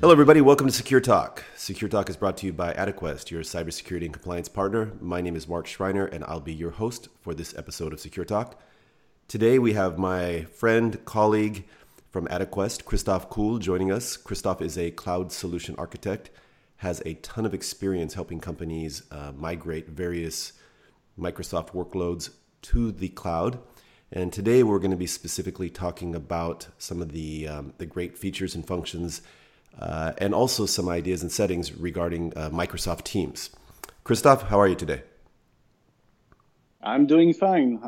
Hello, everybody. Welcome to Secure Talk. Secure Talk is brought to you by AtaQuest, your cybersecurity and compliance partner. My name is Mark Schreiner, and I'll be your host for this episode of Secure Talk. Today, we have my friend, colleague from AtaQuest, Christoph Kuhl, joining us. Christoph is a cloud solution architect, has a ton of experience helping companies migrate various Microsoft workloads to the cloud. And today, we're going to be specifically talking about some of the great features and functions and also some ideas and settings regarding Microsoft Teams. Christoph, how are you today? I'm doing fine.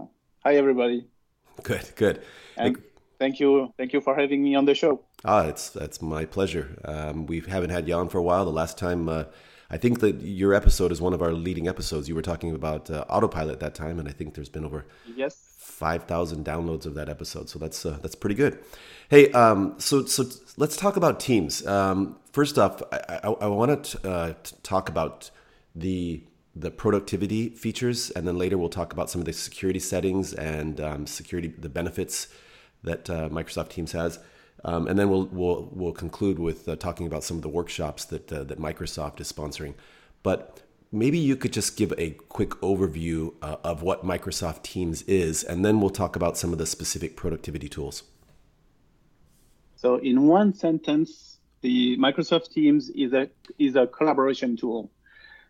Hi, everybody. Good. And thank you for having me on the show. That's my pleasure. We haven't had you on for a while. The last time, I think that your episode is one of our leading episodes. You were talking about Autopilot that time, and I think there's been over 5,000 downloads of that episode. So that's pretty good. Hey, so let's talk about Teams. First off, I want to talk about the productivity features, and then later we'll talk about some of the security settings and the benefits that Microsoft Teams has, and then we'll conclude with talking about some of the workshops that Microsoft is sponsoring. But maybe you could just give a quick overview of what Microsoft Teams is, and then we'll talk about some of the specific productivity tools. So in one sentence, the Microsoft Teams is a collaboration tool.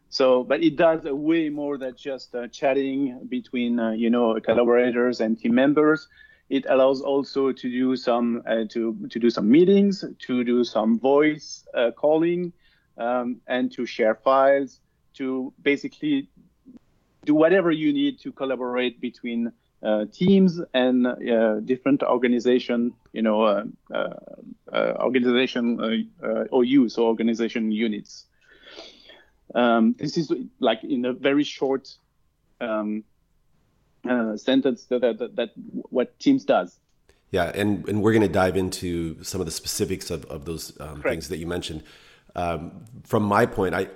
So, but it does way more than just chatting between collaborators and team members. It allows also to do some to do some meetings, to do some voice calling, and to share files, to basically do whatever you need to collaborate between teams and different OUs, or organization units. This is like in a very short sentence that what Teams does. Yeah, and we're going to dive into some of the specifics of those things that you mentioned. From my point, I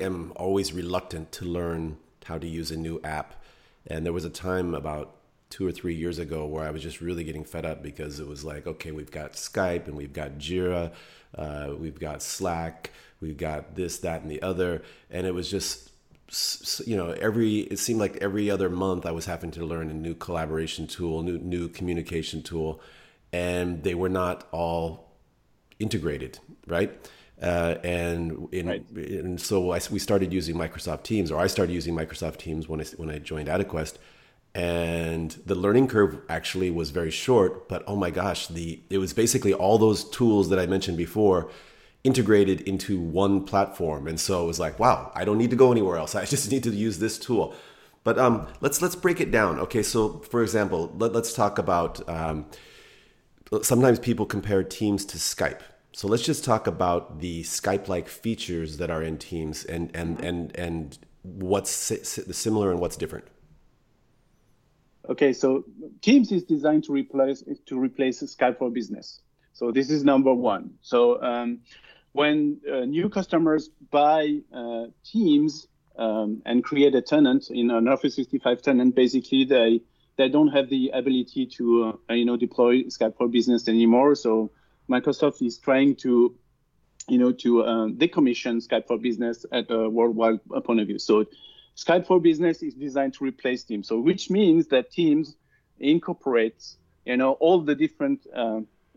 am always reluctant to learn how to use a new app. And there was a time about 2 or 3 years ago where I was just really getting fed up because it was like, okay, we've got Skype and we've got Jira, we've got Slack, we've got this, that, and the other. And it was just, it seemed like every other month I was having to learn a new collaboration tool, new communication tool, and they were not all integrated, right? So we started using Microsoft Teams, or I started using Microsoft Teams when I joined AtaQuest, and the learning curve actually was very short. But oh my gosh, it was basically all those tools that I mentioned before integrated into one platform, and so it was like, wow, I don't need to go anywhere else. I just need to use this tool. But let's break it down. Okay, so for example, let's talk about sometimes people compare Teams to Skype. So let's just talk about the Skype-like features that are in Teams and what's similar and what's different. Okay, so Teams is designed to replace Skype for Business. So this is number one. So when new customers buy Teams and create a tenant in an Office 365 tenant, basically they don't have the ability to deploy Skype for Business anymore. So Microsoft is trying to, decommission Skype for Business at a worldwide point of view. So Skype for Business is designed to replace Teams. So which means that Teams incorporates, all the different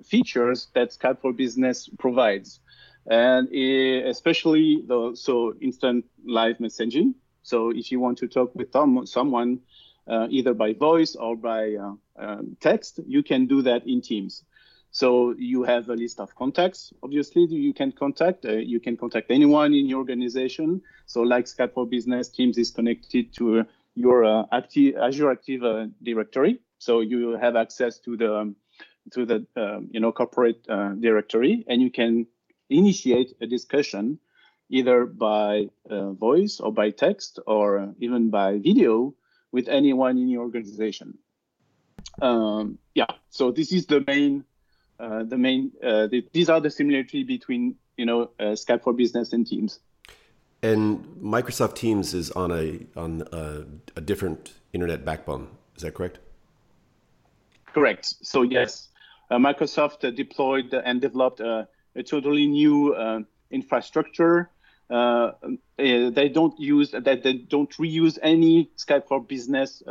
features that Skype for Business provides, and especially instant live messaging. So if you want to talk with someone, either by voice or by text, you can do that in Teams. So you have a list of contacts. Obviously, you can contact anyone in your organization. So like Skype for Business, Teams is connected to your Azure Active Directory. So you have access to the corporate directory, and you can initiate a discussion either by voice or by text or even by video with anyone in your organization. So this is the main. These are the similarity between Skype for Business and Teams. And Microsoft Teams is on a different internet backbone. Is that correct? Correct. So yes, Microsoft deployed and developed a totally new infrastructure. They don't reuse any Skype for Business,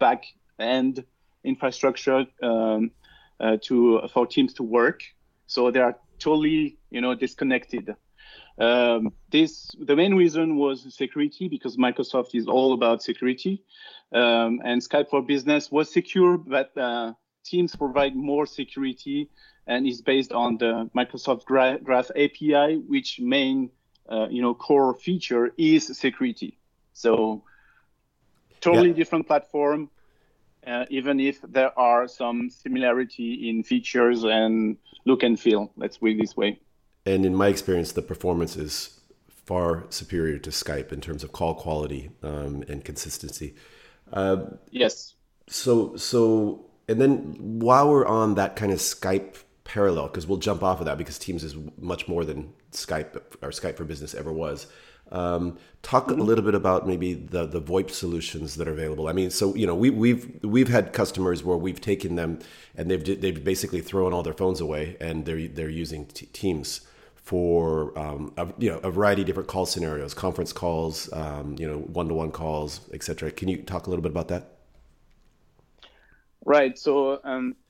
back end infrastructure for Teams to work. So they are totally, disconnected. The main reason was security, because Microsoft is all about security. And Skype for Business was secure, but Teams provide more security and is based on the Microsoft Graph API, which main, core feature is security. So totally different platform. Even if there are some similarity in features and look and feel, let's put it this way. And in my experience, the performance is far superior to Skype in terms of call quality and consistency. Yes. So, and then while we're on that kind of Skype parallel, because we'll jump off of that because Teams is much more than Skype or Skype for Business ever was. Talk a little bit about maybe the VoIP solutions that are available. I mean, so we've had customers where we've taken them and they've basically thrown all their phones away and they're using Teams for a variety of different call scenarios, conference calls, one-to-one calls, etc. Can you talk a little bit about that? Right. So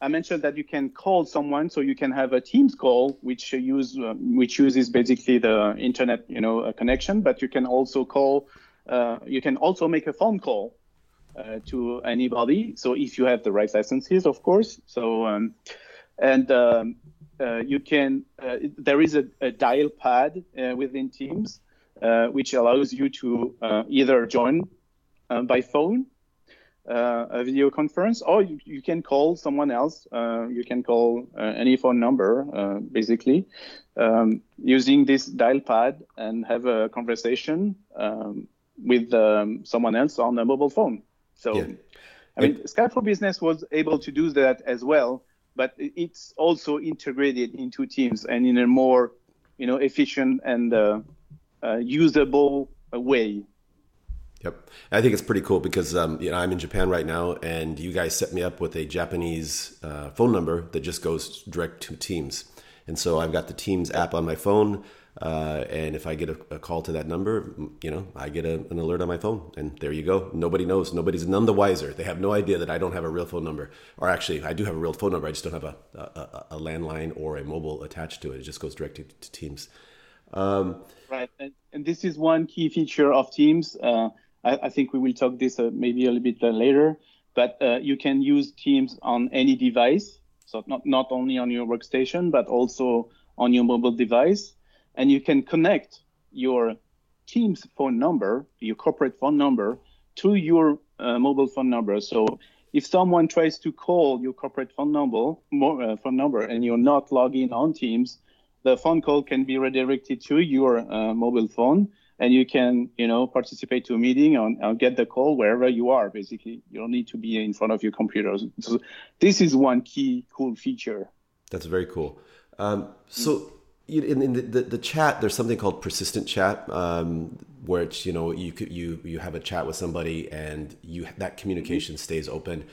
I mentioned that you can call someone, so you can have a Teams call, which uses basically the internet, connection. But you can also call. You can also make a phone call to anybody. So if you have the right licenses, of course. So you can. There is a dial pad within Teams, which allows you to either join by phone. A video conference, or you can call someone else. You can call any phone number, using this dial pad and have a conversation with someone else on a mobile phone. So, yeah. I mean, Skype for Business was able to do that as well, but it's also integrated into Teams and in a more, efficient and usable way. Yep. I think it's pretty cool because, I'm in Japan right now and you guys set me up with a Japanese phone number that just goes direct to Teams. And so I've got the Teams app on my phone. And if I get a call to that number, I get an alert on my phone and there you go. Nobody knows. Nobody's none the wiser. They have no idea that I don't have a real phone number, or actually I do have a real phone number. I just don't have a landline or a mobile attached to it. It just goes direct to Teams. Right. And this is one key feature of Teams. I think we will talk this maybe a little bit later, but you can use Teams on any device, so not only on your workstation, but also on your mobile device. And you can connect your Teams phone number, your corporate phone number, to your mobile phone number. So if someone tries to call your corporate phone number, and you're not logged in on Teams, the phone call can be redirected to your mobile phone. And you can, participate to a meeting and get the call wherever you are, basically. You don't need to be in front of your computers. So this is one key cool feature. That's very cool. So in the chat, there's something called persistent chat, where it's, you have a chat with somebody and that communication stays open.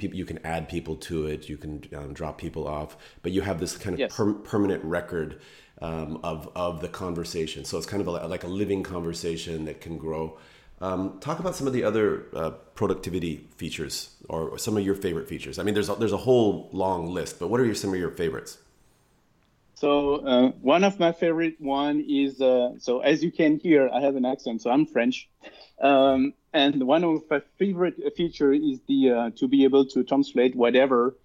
You can add people to it. You can drop people off. But you have this kind of permanent record of the conversation. So it's kind of like a living conversation that can grow. Talk about some of the other productivity features or some of your favorite features. I mean, there's a whole long list, but what are some of your favorites? So one of my favorite one is, so as you can hear, I have an accent, so I'm French. And one of my favorite feature is to be able to translate whatever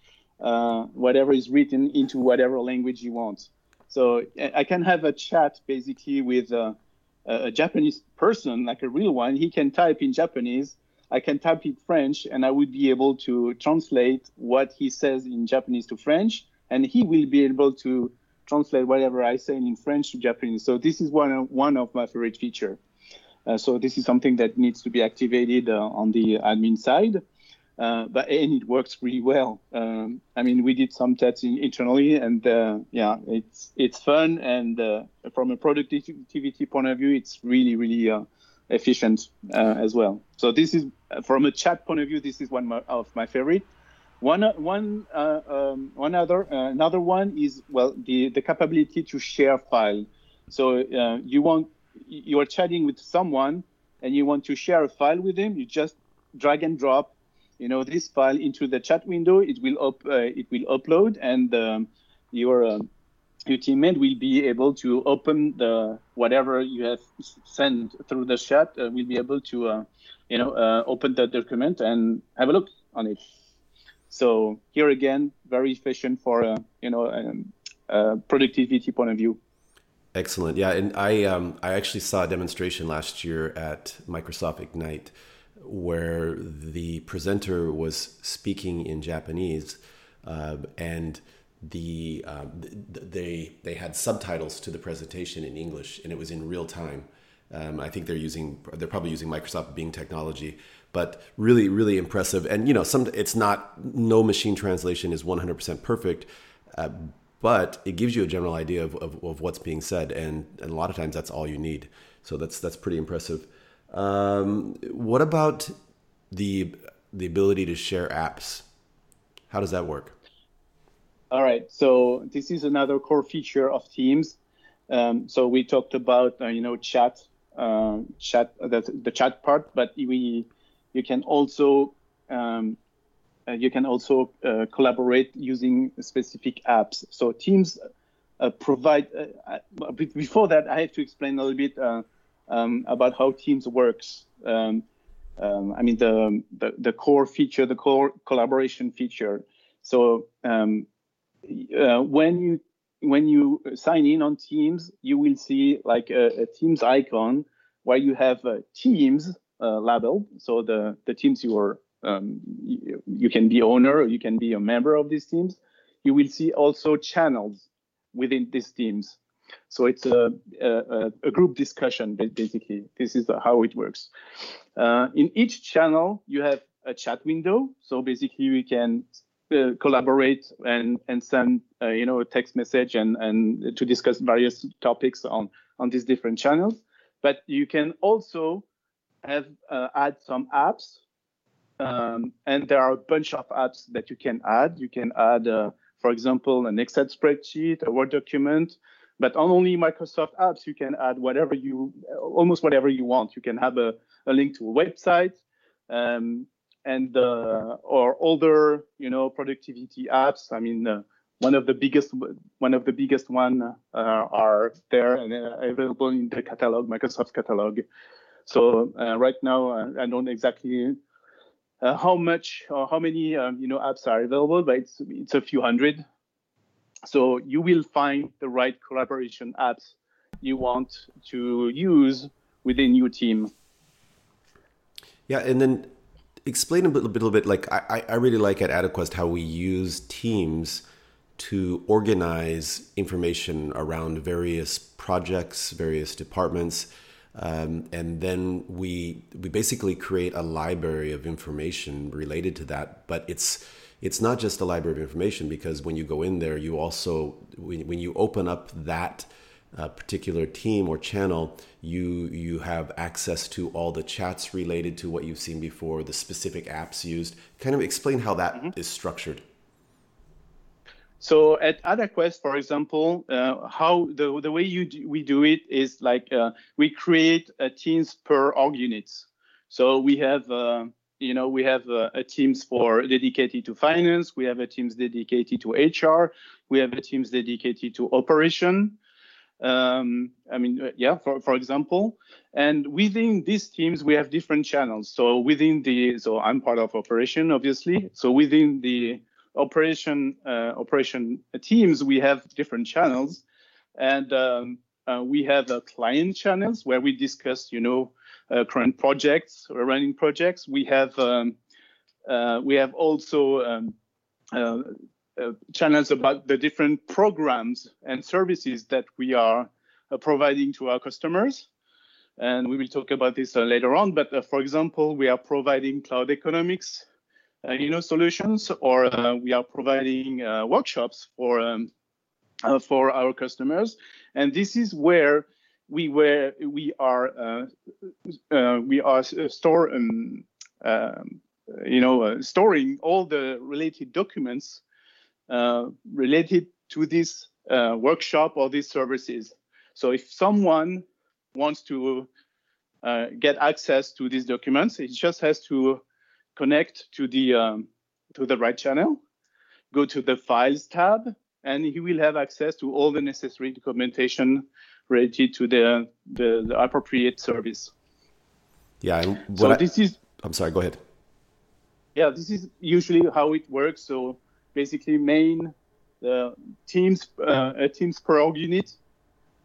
is written into whatever language you want. So I can have a chat basically with a Japanese person, like a real one. He can type in Japanese. I can type in French, and I would be able to translate what he says in Japanese to French. And he will be able to translate whatever I say in French to Japanese. So this is one of my favorite feature. So this is something that needs to be activated on the admin side, and it works really well. I mean, we did some testing internally, and it's fun, and from a productivity point of view, it's really, really efficient as well. So this is, from a chat point of view, this is one of my favorite. Another one is, well, the capability to share file. So you are chatting with someone and you want to share a file with them, you just drag and drop, this file into the chat window. It will upload, and your teammate will be able to open the whatever you have sent through the chat. Will be able to open the document and have a look on it. So here again, very efficient for productivity point of view. Excellent. Yeah, and I actually saw a demonstration last year at Microsoft Ignite where the presenter was speaking in Japanese, and they had subtitles to the presentation in English, and it was in real time. I think they're probably using Microsoft Bing technology, but really, really impressive. And no machine translation is 100% perfect. But it gives you a general idea of what's being said, and a lot of times that's all you need. So that's pretty impressive. What about the ability to share apps? How does that work? All right. So this is another core feature of Teams. So we talked about the chat part, but you can also collaborate using specific apps. So Teams provide. Before that, I have to explain a little bit about how Teams works. The core feature, the core collaboration feature. So when you sign in on Teams, you will see like a Teams icon where you have Teams label. So the Teams you are. You can be owner, or you can be a member of these teams. You will see also channels within these teams. So it's a group discussion, basically. This is how it works. In each channel, you have a chat window. So basically, we can collaborate and send a text message and to discuss various topics on these different channels. But you can also add some apps. And there are a bunch of apps that you can add. You can add, for example, an Excel spreadsheet, a Word document, but on only Microsoft apps, you can add almost whatever you want. You can have a link to a website, or other, productivity apps. I mean, one of the biggest are there and available in the catalog, Microsoft catalog. So right now, I don't exactly. How much or how many apps are available, but it's a few hundred. So you will find the right collaboration apps you want to use within your team. Yeah, and then explain a little bit like I really like at AtaQuest how we use Teams to organize information around various projects, various departments. And then we basically create a library of information related to that, but it's not just a library of information, because when you go in there, you also when you open up that particular team or channel, you have access to all the chats related to what you've seen before, the specific apps used. Kind of explain how that is structured. So at AtaQuest, for example, how the way we do it is like we create teams per org units. So we have a teams for dedicated to finance, we have a teams dedicated to HR, we have a teams dedicated to operation. For example, and within these teams we have different channels. So so I'm part of operation, obviously. So within the operation teams, we have different channels, and we have client channels where we discuss, current projects or running projects. We have also channels about the different programs and services that we are providing to our customers. And we will talk about this later on. But for example, we are providing cloud economics, solutions, or we are providing workshops for our customers. And this is where we are storing all the related documents related to this workshop or these services. So if someone wants to get access to these documents, it just has to connect to the right channel, go to the Files tab, and he will have access to all the necessary documentation related to the appropriate service. Yeah. So this is. I'm sorry. Go ahead. Yeah, this is usually how it works. So basically, teams per org unit,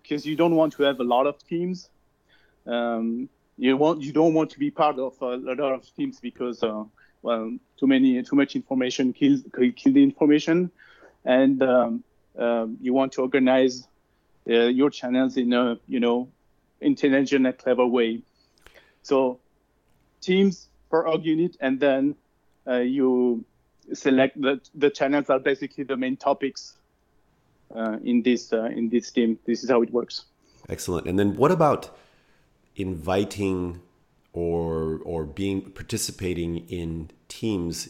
because you don't want to have a lot of teams. You don't want to be part of a lot of teams because too much information kills the information, and you want to organize your channels in a intelligent and clever way. So teams per org unit, and then you select the channels are basically the main topics in this team. This is how it works. Excellent. And then what about inviting or participating in teams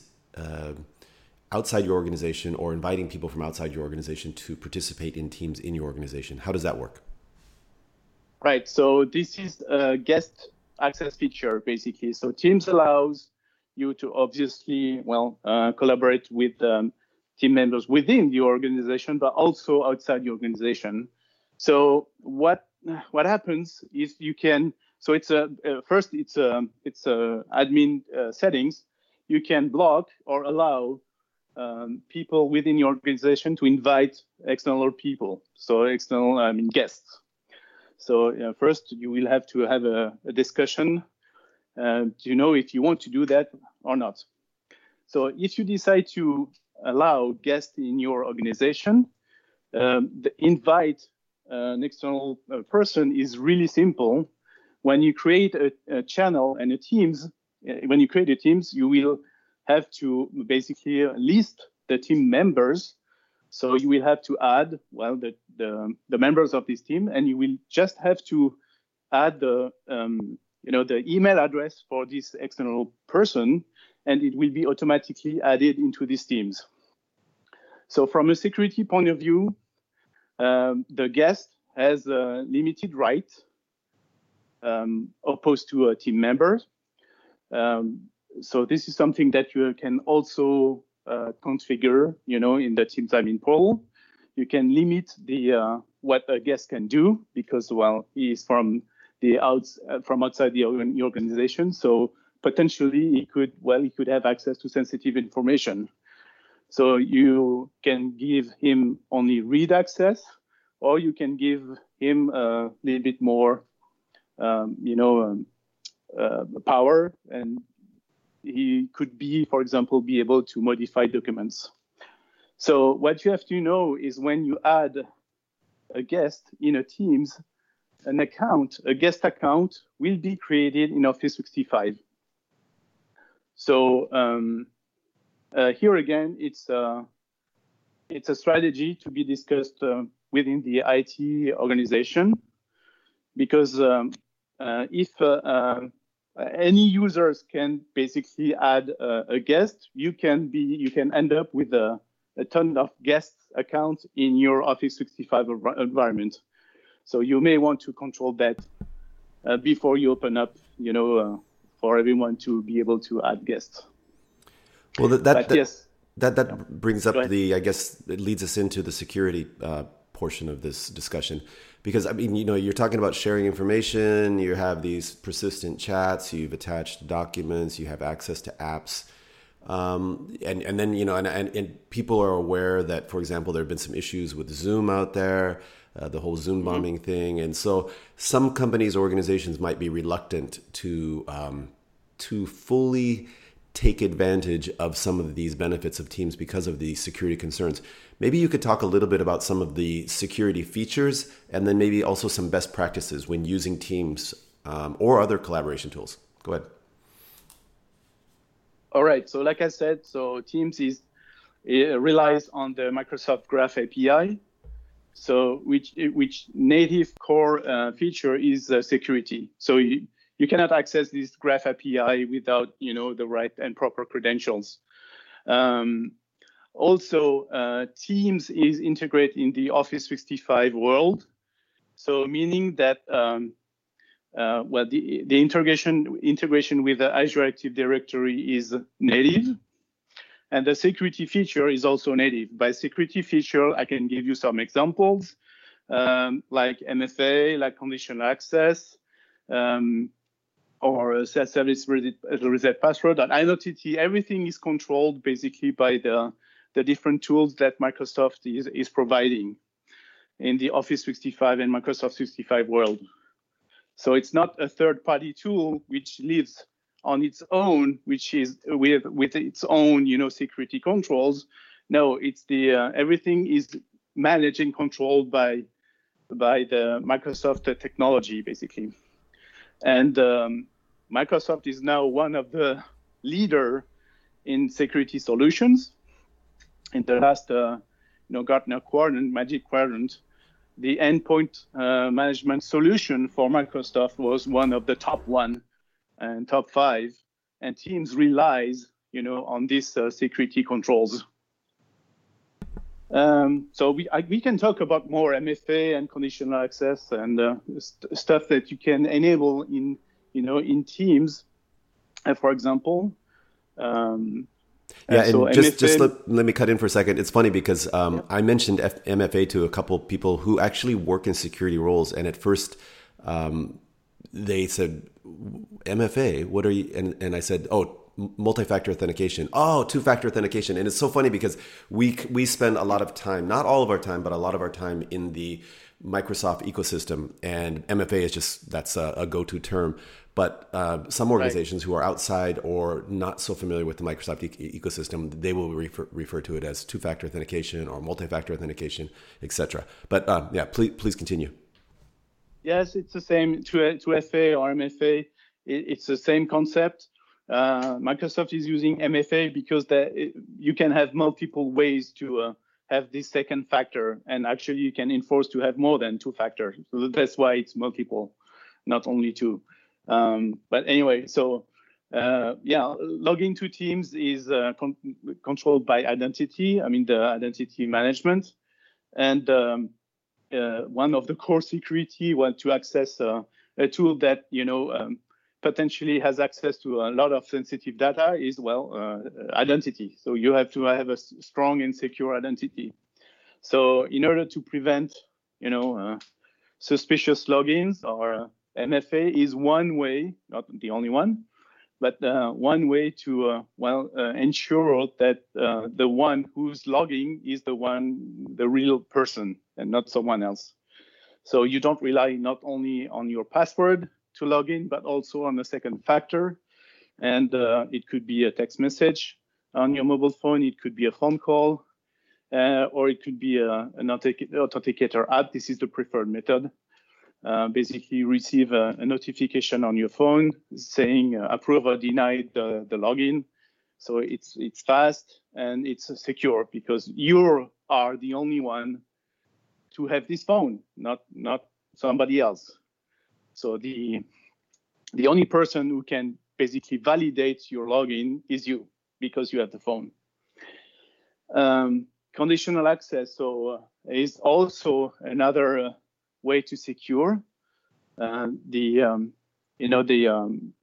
outside your organization, or inviting people from outside your organization to participate in teams in your organization? How does that work? Right. So this is a guest access feature, basically. So Teams allows you to obviously, collaborate with team members within your organization, but also outside your organization. So what happens is you can. So it's first it's admin settings. You can block or allow people within your organization to invite external people. So external, guests. So first you will have to have a discussion if you want to do that or not. So if you decide to allow guests in your organization, the invite an external person is really simple. When you create a channel and a Teams, you will have to basically list the team members. So you will have to add the members of this team, and you will just have to add the email address for this external person, and it will be automatically added into these teams. So from a security point of view, the guest has a limited right opposed to a team member. So this is something that you can also configure, in the Teams admin portal. You can limit what a guest can do because, he is from outside the organization. So potentially he could have access to sensitive information. So you can give him only read access, or you can give him a little bit more, power, and he could be, for example, be able to modify documents. So what you have to know is when you add a guest in a Teams, an account, a guest account, will be created in Office 365. So here again, it's a strategy to be discussed within the IT organization, because if any users can basically add a guest, you can end up with a ton of guest accounts in your Office 365 environment. So you may want to control that before you open up, for everyone to be able to add guests. Well, that brings up I guess it leads us into the security portion of this discussion, because you're talking about sharing information, you have these persistent chats, you've attached documents, you have access to apps, and then people are aware that, for example, there have been some issues with Zoom out there, the whole Zoom bombing thing, and so some companies, organizations might be reluctant to fully take advantage of some of these benefits of Teams because of the security concerns. Maybe you could talk a little bit about some of the security features and then maybe also some best practices when using Teams or other collaboration tools. Go ahead. All right. So like I said, so Teams relies on the Microsoft Graph API, so which native core feature is security. So you cannot access this Graph API without, you know, the right and proper credentials. Also, Teams is integrated in the Office 365 world, so meaning that the integration with the Azure Active Directory is native, and the security feature is also native. By security feature, I can give you some examples, like MFA, like conditional access, or service reset password, and identity. Everything is controlled basically by the different tools that Microsoft is providing in the Office 365 and Microsoft 365 world. So it's not a third-party tool which lives on its own, which is with its own, you know, security controls. No, it's everything is managed and controlled by the Microsoft technology, basically. And Microsoft is now one of the leader in security solutions. In the last, Gartner Magic Quadrant, the endpoint management solution for Microsoft was one of the top 5, and Teams relies, on these security controls. So we can talk about more MFA and conditional access and stuff that you can enable in Teams, for example. Let me cut in for a second. It's funny because I mentioned MFA to a couple people who actually work in security roles, and at first they said, MFA, what are you? And I said, oh, multi-factor authentication. Oh, two-factor authentication. And it's so funny because we spend a lot of time, not all of our time, but a lot of our time in the Microsoft ecosystem, and MFA is just, that's a go-to term. But some organizations, right, who are outside or not so familiar with the Microsoft ecosystem, they will refer to it as two-factor authentication or multi-factor authentication, etc. But please continue. Yes, it's the same. 2FA or MFA, it's the same concept. Microsoft is using MFA because you can have multiple ways to have this second factor, and actually you can enforce to have more than two factors. So that's why it's multiple, not only two. But anyway, so logging to Teams is controlled by identity. I mean, the identity management, and one of the core security was to access a tool that potentially has access to a lot of sensitive data is identity. So you have to have a strong and secure identity. So in order to prevent suspicious logins or MFA is one way, not the only one, but one way to ensure that the one who's logging is the real person and not someone else. So you don't rely not only on your password to log in, but also on the second factor. And it could be a text message on your mobile phone, it could be a phone call, or it could be an authenticator app. This is the preferred method. Basically, you receive a notification on your phone saying approve or deny the login. So it's fast and it's secure because you are the only one to have this phone, not somebody else. So the only person who can basically validate your login is you because you have the phone. Conditional access is also another way to secure the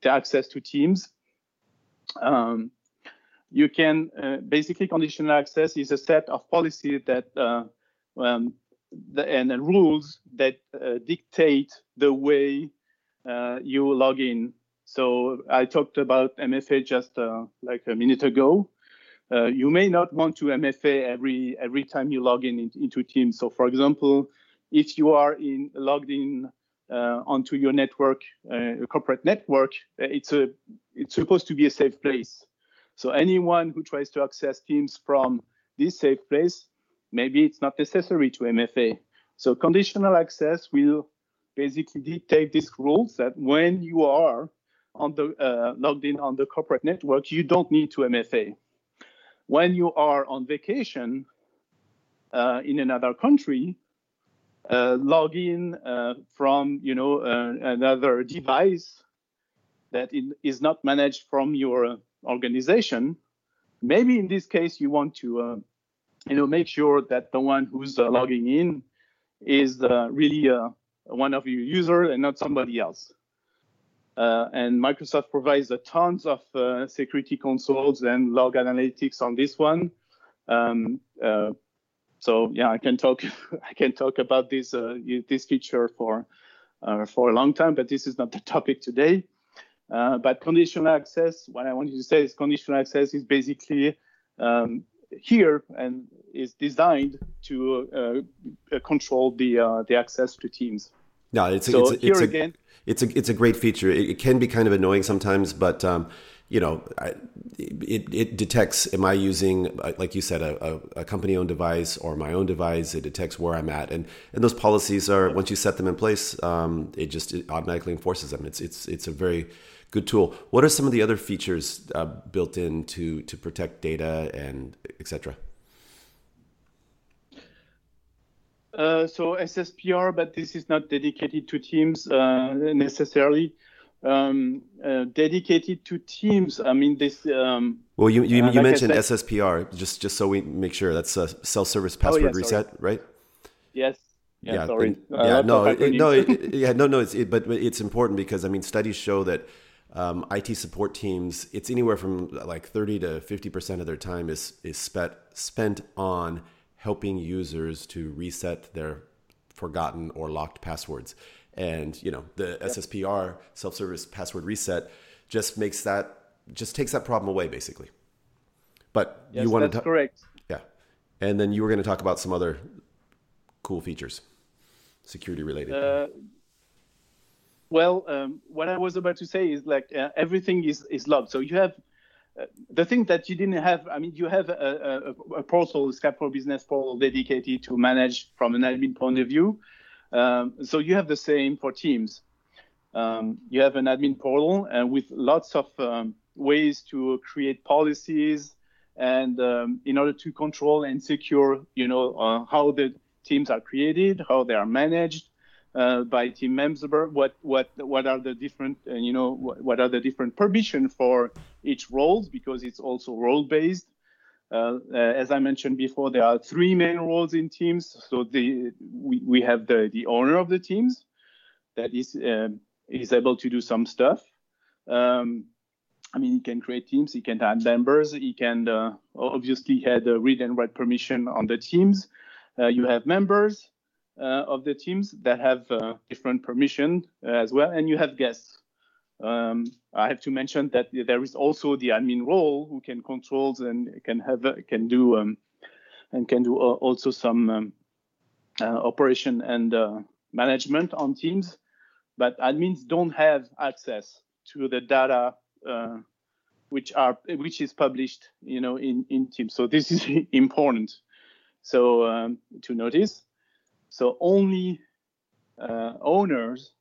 access to Teams. You can basically conditional access is a set of policies that and rules that dictate the way you log in. So I talked about MFA just like a minute ago. You may not want to MFA every time you log in into Teams. So for example, if you are logged in onto your network, corporate network, it's supposed to be a safe place. So anyone who tries to access Teams from this safe place, maybe it's not necessary to MFA. So conditional access will basically dictate these rules that when you are on the logged in on the corporate network, you don't need to MFA. When you are on vacation in another country, log in from another device that is not managed from your organization. Maybe in this case you want to make sure that the one who's logging in is really one of your users and not somebody else. And Microsoft provides tons of security consoles and log analytics on this one. So yeah, I can talk about this this feature for a long time, but this is not the topic today. But conditional access, what I wanted to say is conditional access is basically here and is designed to control the access to Teams. No, it's a great feature. It can be kind of annoying sometimes, but it detects, am I using, like you said, a company-owned device or my own device? It detects where I'm at. And those policies are, once you set them in place, it automatically enforces them. It's a very good tool. What are some of the other features built in to protect data and et cetera? So SSPR, but this is not dedicated to Teams necessarily. Dedicated to Teams. I mean, this. Well, you mentioned SSPR, just so we make sure that's a self-service password reset, right? Yes. Yeah. Sorry. But it's important because studies show that IT support teams, it's anywhere from like 30 to 50% of their time is spent on helping users to reset their forgotten or locked passwords. And the SSPR, self-service password reset, just takes that problem away basically. But yes, you want to correct. Yeah. And then you were going to talk about some other cool features, security related. What I was about to say is everything is logged. So you have the thing that you didn't have. You have a portal, Skype for Business portal, dedicated to manage from an admin point of view. So you have the same for Teams. You have an admin portal with lots of ways to create policies and in order to control and secure, how the teams are created, how they are managed by team member, what are the different, what are the different permissions for each role, because it's also role-based. As I mentioned before, there are three main roles in Teams. So we have the owner of the teams that is able to do some stuff. He can create teams, he can add members, he can obviously had a read and write permission on the teams. You have members of the teams that have different permission as well, and you have guests. I have to mention that there is also the admin role who can control and can do also some operation and management on Teams, but admins don't have access to the data which is published, in Teams. So this is important. So to notice, so only owners.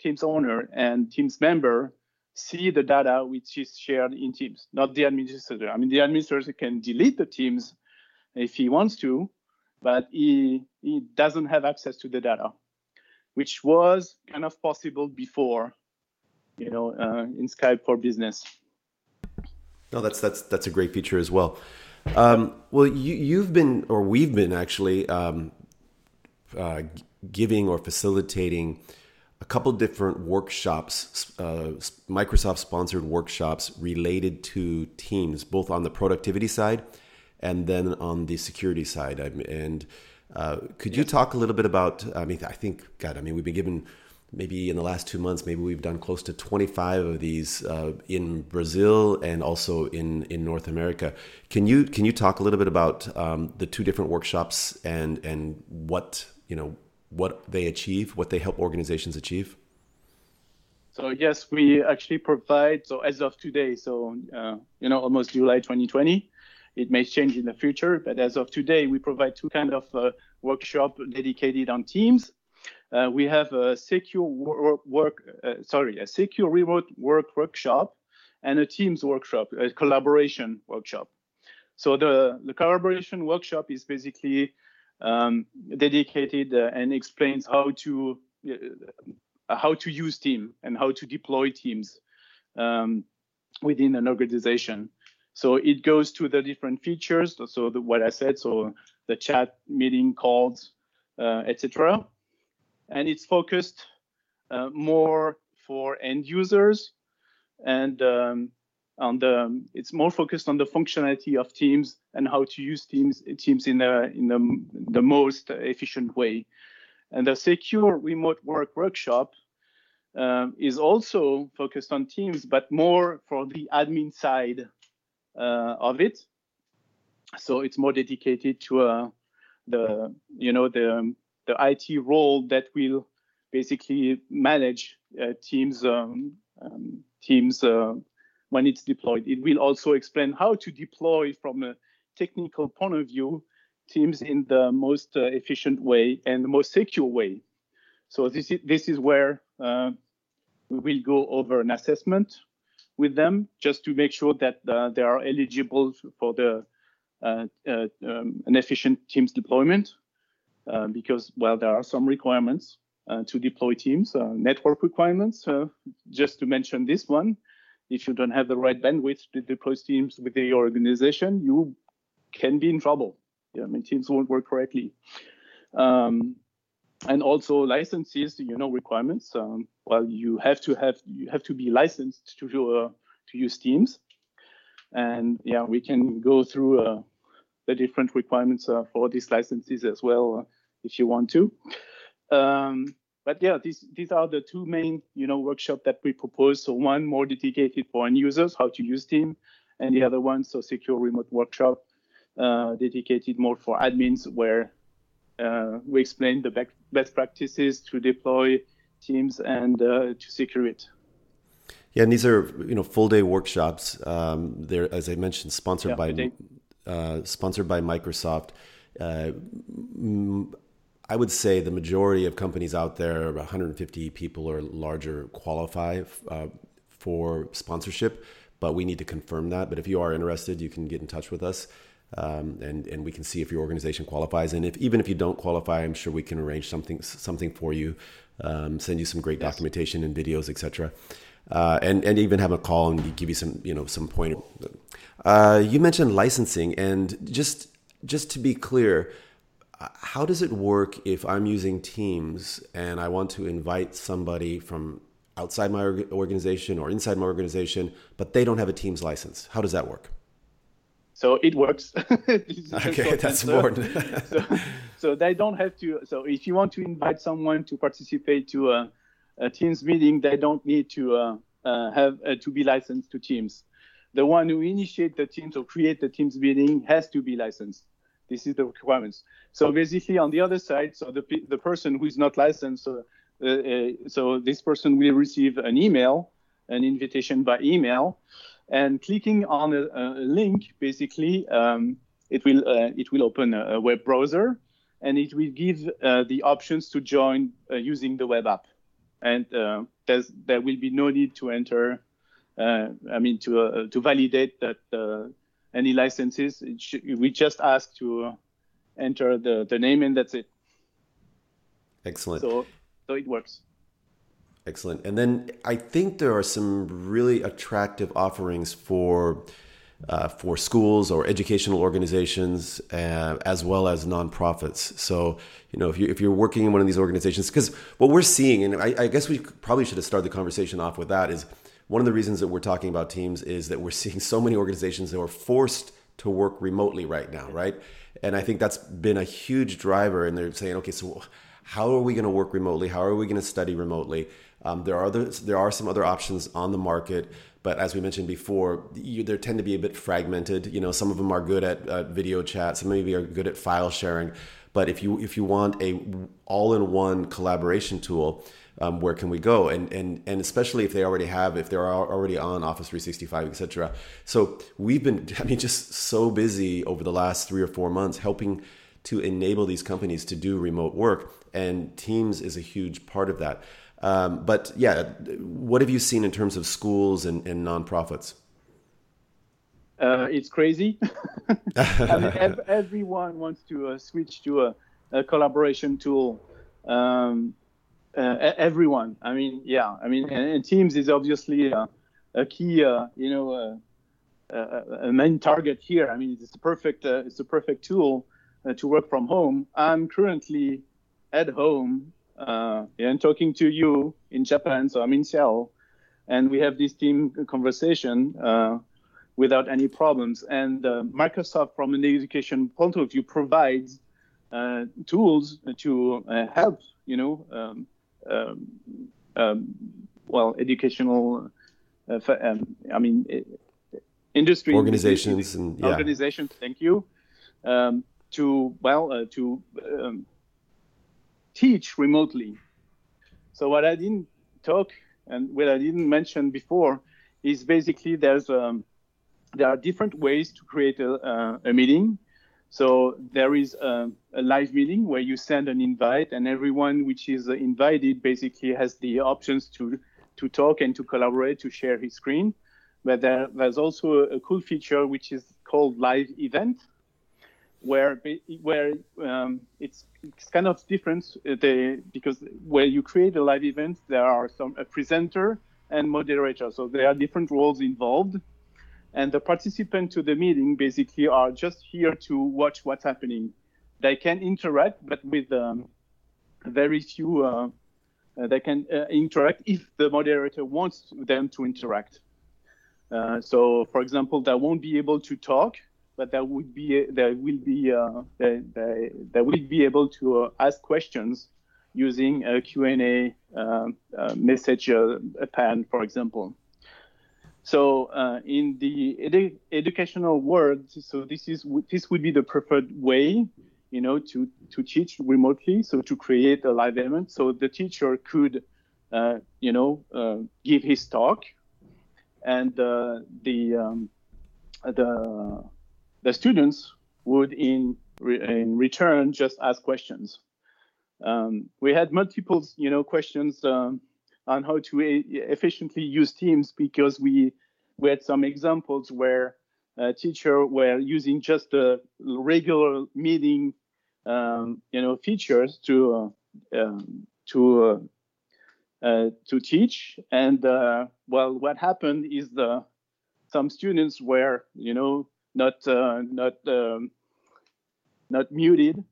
Teams owner and Teams member see the data which is shared in Teams, not the administrator. The administrator can delete the Teams if he wants to, but he doesn't have access to the data, which was kind of possible before, in Skype for Business. No, that's a great feature as well. We've been giving or facilitating a couple different workshops, Microsoft-sponsored workshops related to Teams, both on the productivity side and then on the security side. Could you talk a little bit about, we've been given, maybe in the last 2 months, maybe we've done close to 25 of these in Brazil and also in North America. Can you talk a little bit about the two different workshops and what they achieve, what they help organizations achieve? So yes, we actually provide, so as of today, so almost July 2020, it may change in the future, but as of today, we provide two kind of workshop dedicated on Teams. We have a Secure Remote Work Workshop and a Teams workshop, a collaboration workshop. So the collaboration workshop is basically dedicated and explains how to use Teams and how to deploy Teams within an organization. So it goes to the different features. So what I said, so the chat, meeting, calls, etc. And it's focused more for end users, and it's more focused on the functionality of Teams and how to use Teams in the most efficient way. And the Secure Remote Work Workshop is also focused on Teams, but more for the admin side of it. So it's more dedicated to the IT role that will basically manage Teams when it's deployed. It will also explain how to deploy from a technical point of view Teams in the most efficient way and the most secure way. So this is where we will go over an assessment with them just to make sure that they are eligible for the an efficient Teams deployment. Because, well, there are some requirements to deploy Teams, network requirements, just to mention this one. If you don't have the right bandwidth to deploy Teams within your organization, you can be in trouble. Yeah, I mean, Teams won't work correctly. And also licenses, requirements. Well, you have to be licensed to use Teams. And yeah, we can go through the different requirements for these licenses as well, if you want to. But yeah, these are the two main, workshops that we propose. So one more dedicated for end users, how to use Teams, and the other one, so Secure Remote Workshop, dedicated more for admins, where we explain the best practices to deploy Teams and to secure it. Yeah, and these are, full-day workshops. They're, as I mentioned, sponsored by Microsoft. I would say the majority of companies out there, 150 people or larger, qualify for sponsorship, but we need to confirm that. But if you are interested, you can get in touch with us, and we can see if your organization qualifies. And even if you don't qualify, I'm sure we can arrange something for you, send you some great documentation and videos, etc. And even have a call and give you some, some pointers. You mentioned licensing, and just to be clear, how does it work if I'm using Teams and I want to invite somebody from outside my organization or inside my organization, but they don't have a Teams license? How does that work? So it works. Okay, that's important. so they don't have to. So if you want to invite someone to participate to a Teams meeting, they don't need to to be licensed to Teams. The one who initiates the Teams or create the Teams meeting has to be licensed. This is the requirements. So basically, on the other side, so the person who is not licensed, so this person will receive an invitation by email, and clicking on a link, basically, it will open a web browser, and it will give the options to join using the web app, and there will be no need to enter. To validate that any licenses, we just ask to enter the name, and that's it. Excellent. So it works. Excellent. And then I think there are some really attractive offerings for schools or educational organizations, as well as nonprofits. So, if you're working in one of these organizations, because what we're seeing, and I guess we probably should have started the conversation off with that, is one of the reasons that we're talking about Teams is that we're seeing so many organizations that are forced to work remotely right now, right? And I think that's been a huge driver. And they're saying, okay, so how are we going to work remotely? How are we going to study remotely? There are some other options on the market, But as we mentioned before, they tend to be a bit fragmented. You know, some of them are good at video chat, some maybe are good at file sharing. But if you want a all-in-one collaboration tool, where can we go? And especially if they're already on Office 365, et cetera. So we've been, just so busy over the last 3 or 4 months helping to enable these companies to do remote work. And Teams is a huge part of that. But yeah, what have you seen in terms of schools and nonprofits? It's crazy. I mean, everyone wants to switch to a collaboration tool. Everyone. And Teams is obviously a key, a main target here. I mean, it's the perfect tool to work from home. I'm currently at home and talking to you in Japan. So I'm in Seattle, and we have this team conversation without any problems. And Microsoft, from an education point of view, provides tools to help. Educational, industry organizations and organizations. Yeah. Thank you. To teach remotely. So what I didn't talk and what I didn't mention before is basically there are different ways to create a meeting. So there is a live meeting where you send an invite, and everyone which is invited basically has the options to talk and to collaborate, to share his screen. But there's also a cool feature which is called live event, where it's kind of different because where you create a live event, there are a presenter and moderator. So there are different roles involved. And the participants to the meeting basically are just here to watch what's happening. They can interact, but with very few. They can interact if the moderator wants them to interact. So, for example, they won't be able to talk, but they will be able to ask questions using a Q&A message pad, for example. So in the educational world, so this would be the preferred way, to teach remotely. So to create a live event, so the teacher could, give his talk, and the students would in return just ask questions. We had multiple, questions. On how to efficiently use Teams, because we had some examples where teachers were using just the regular meeting, features to teach. And what happened is some students were not muted,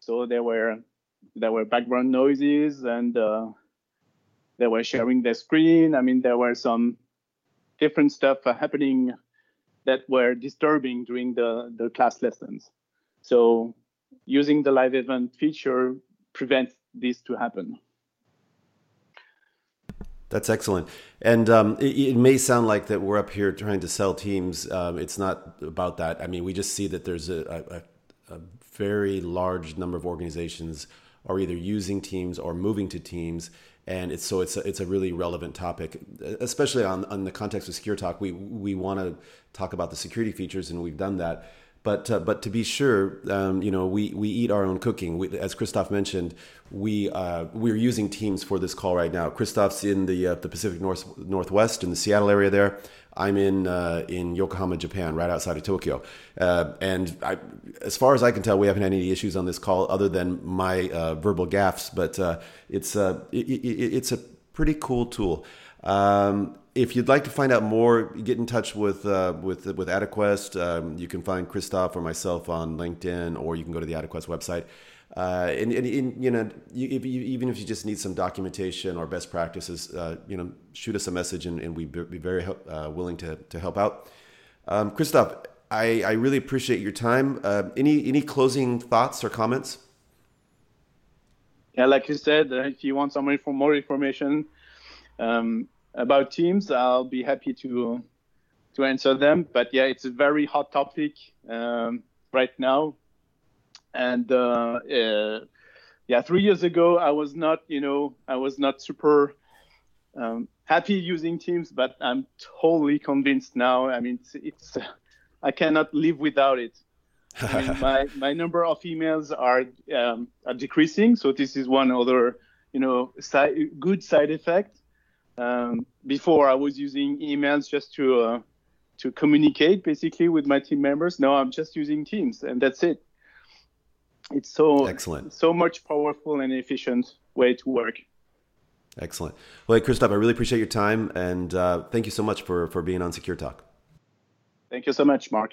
so there were background noises and. They were sharing their screen. I mean, there were some different stuff happening that were disturbing during the class lessons. So using the live event feature prevents this to happen. That's excellent. And it may sound like that we're up here trying to sell Teams. It's not about that. I mean, we just see that there's a very large number of organizations are either using Teams or moving to Teams. And it's a really relevant topic, especially on the context of Secure Talk. We want to talk about the security features, and we've done that. But to be sure, we eat our own cooking. As Christoph mentioned, we're using Teams for this call right now. Christoph's in the Pacific Northwest in the Seattle area there. I'm in Yokohama, Japan, right outside of Tokyo. And as far as I can tell, we haven't had any issues on this call other than my verbal gaffes. But it's a pretty cool tool. If you'd like to find out more, get in touch with AtaQuest. You can find Christoph or myself on LinkedIn, or you can go to the AtaQuest website. Even if you just need some documentation or best practices, shoot us a message, and we'd be very willing to help out. Christoph, I really appreciate your time. Any closing thoughts or comments? Yeah, like you said, if you want more information. about Teams, I'll be happy to answer them. But yeah, it's a very hot topic right now. And yeah, 3 years ago, I was not super happy using Teams, but I'm totally convinced now. I mean, it's I cannot live without it. I mean, my number of emails are decreasing, so this is one other good side effect. Before I was using emails just to communicate basically with my team members. Now I'm just using Teams, and that's it. It's so excellent, so much powerful and efficient way to work. Excellent. Well, hey, Christoph, I really appreciate your time, and thank you so much for being on Secure Talk. Thank you so much, Mark.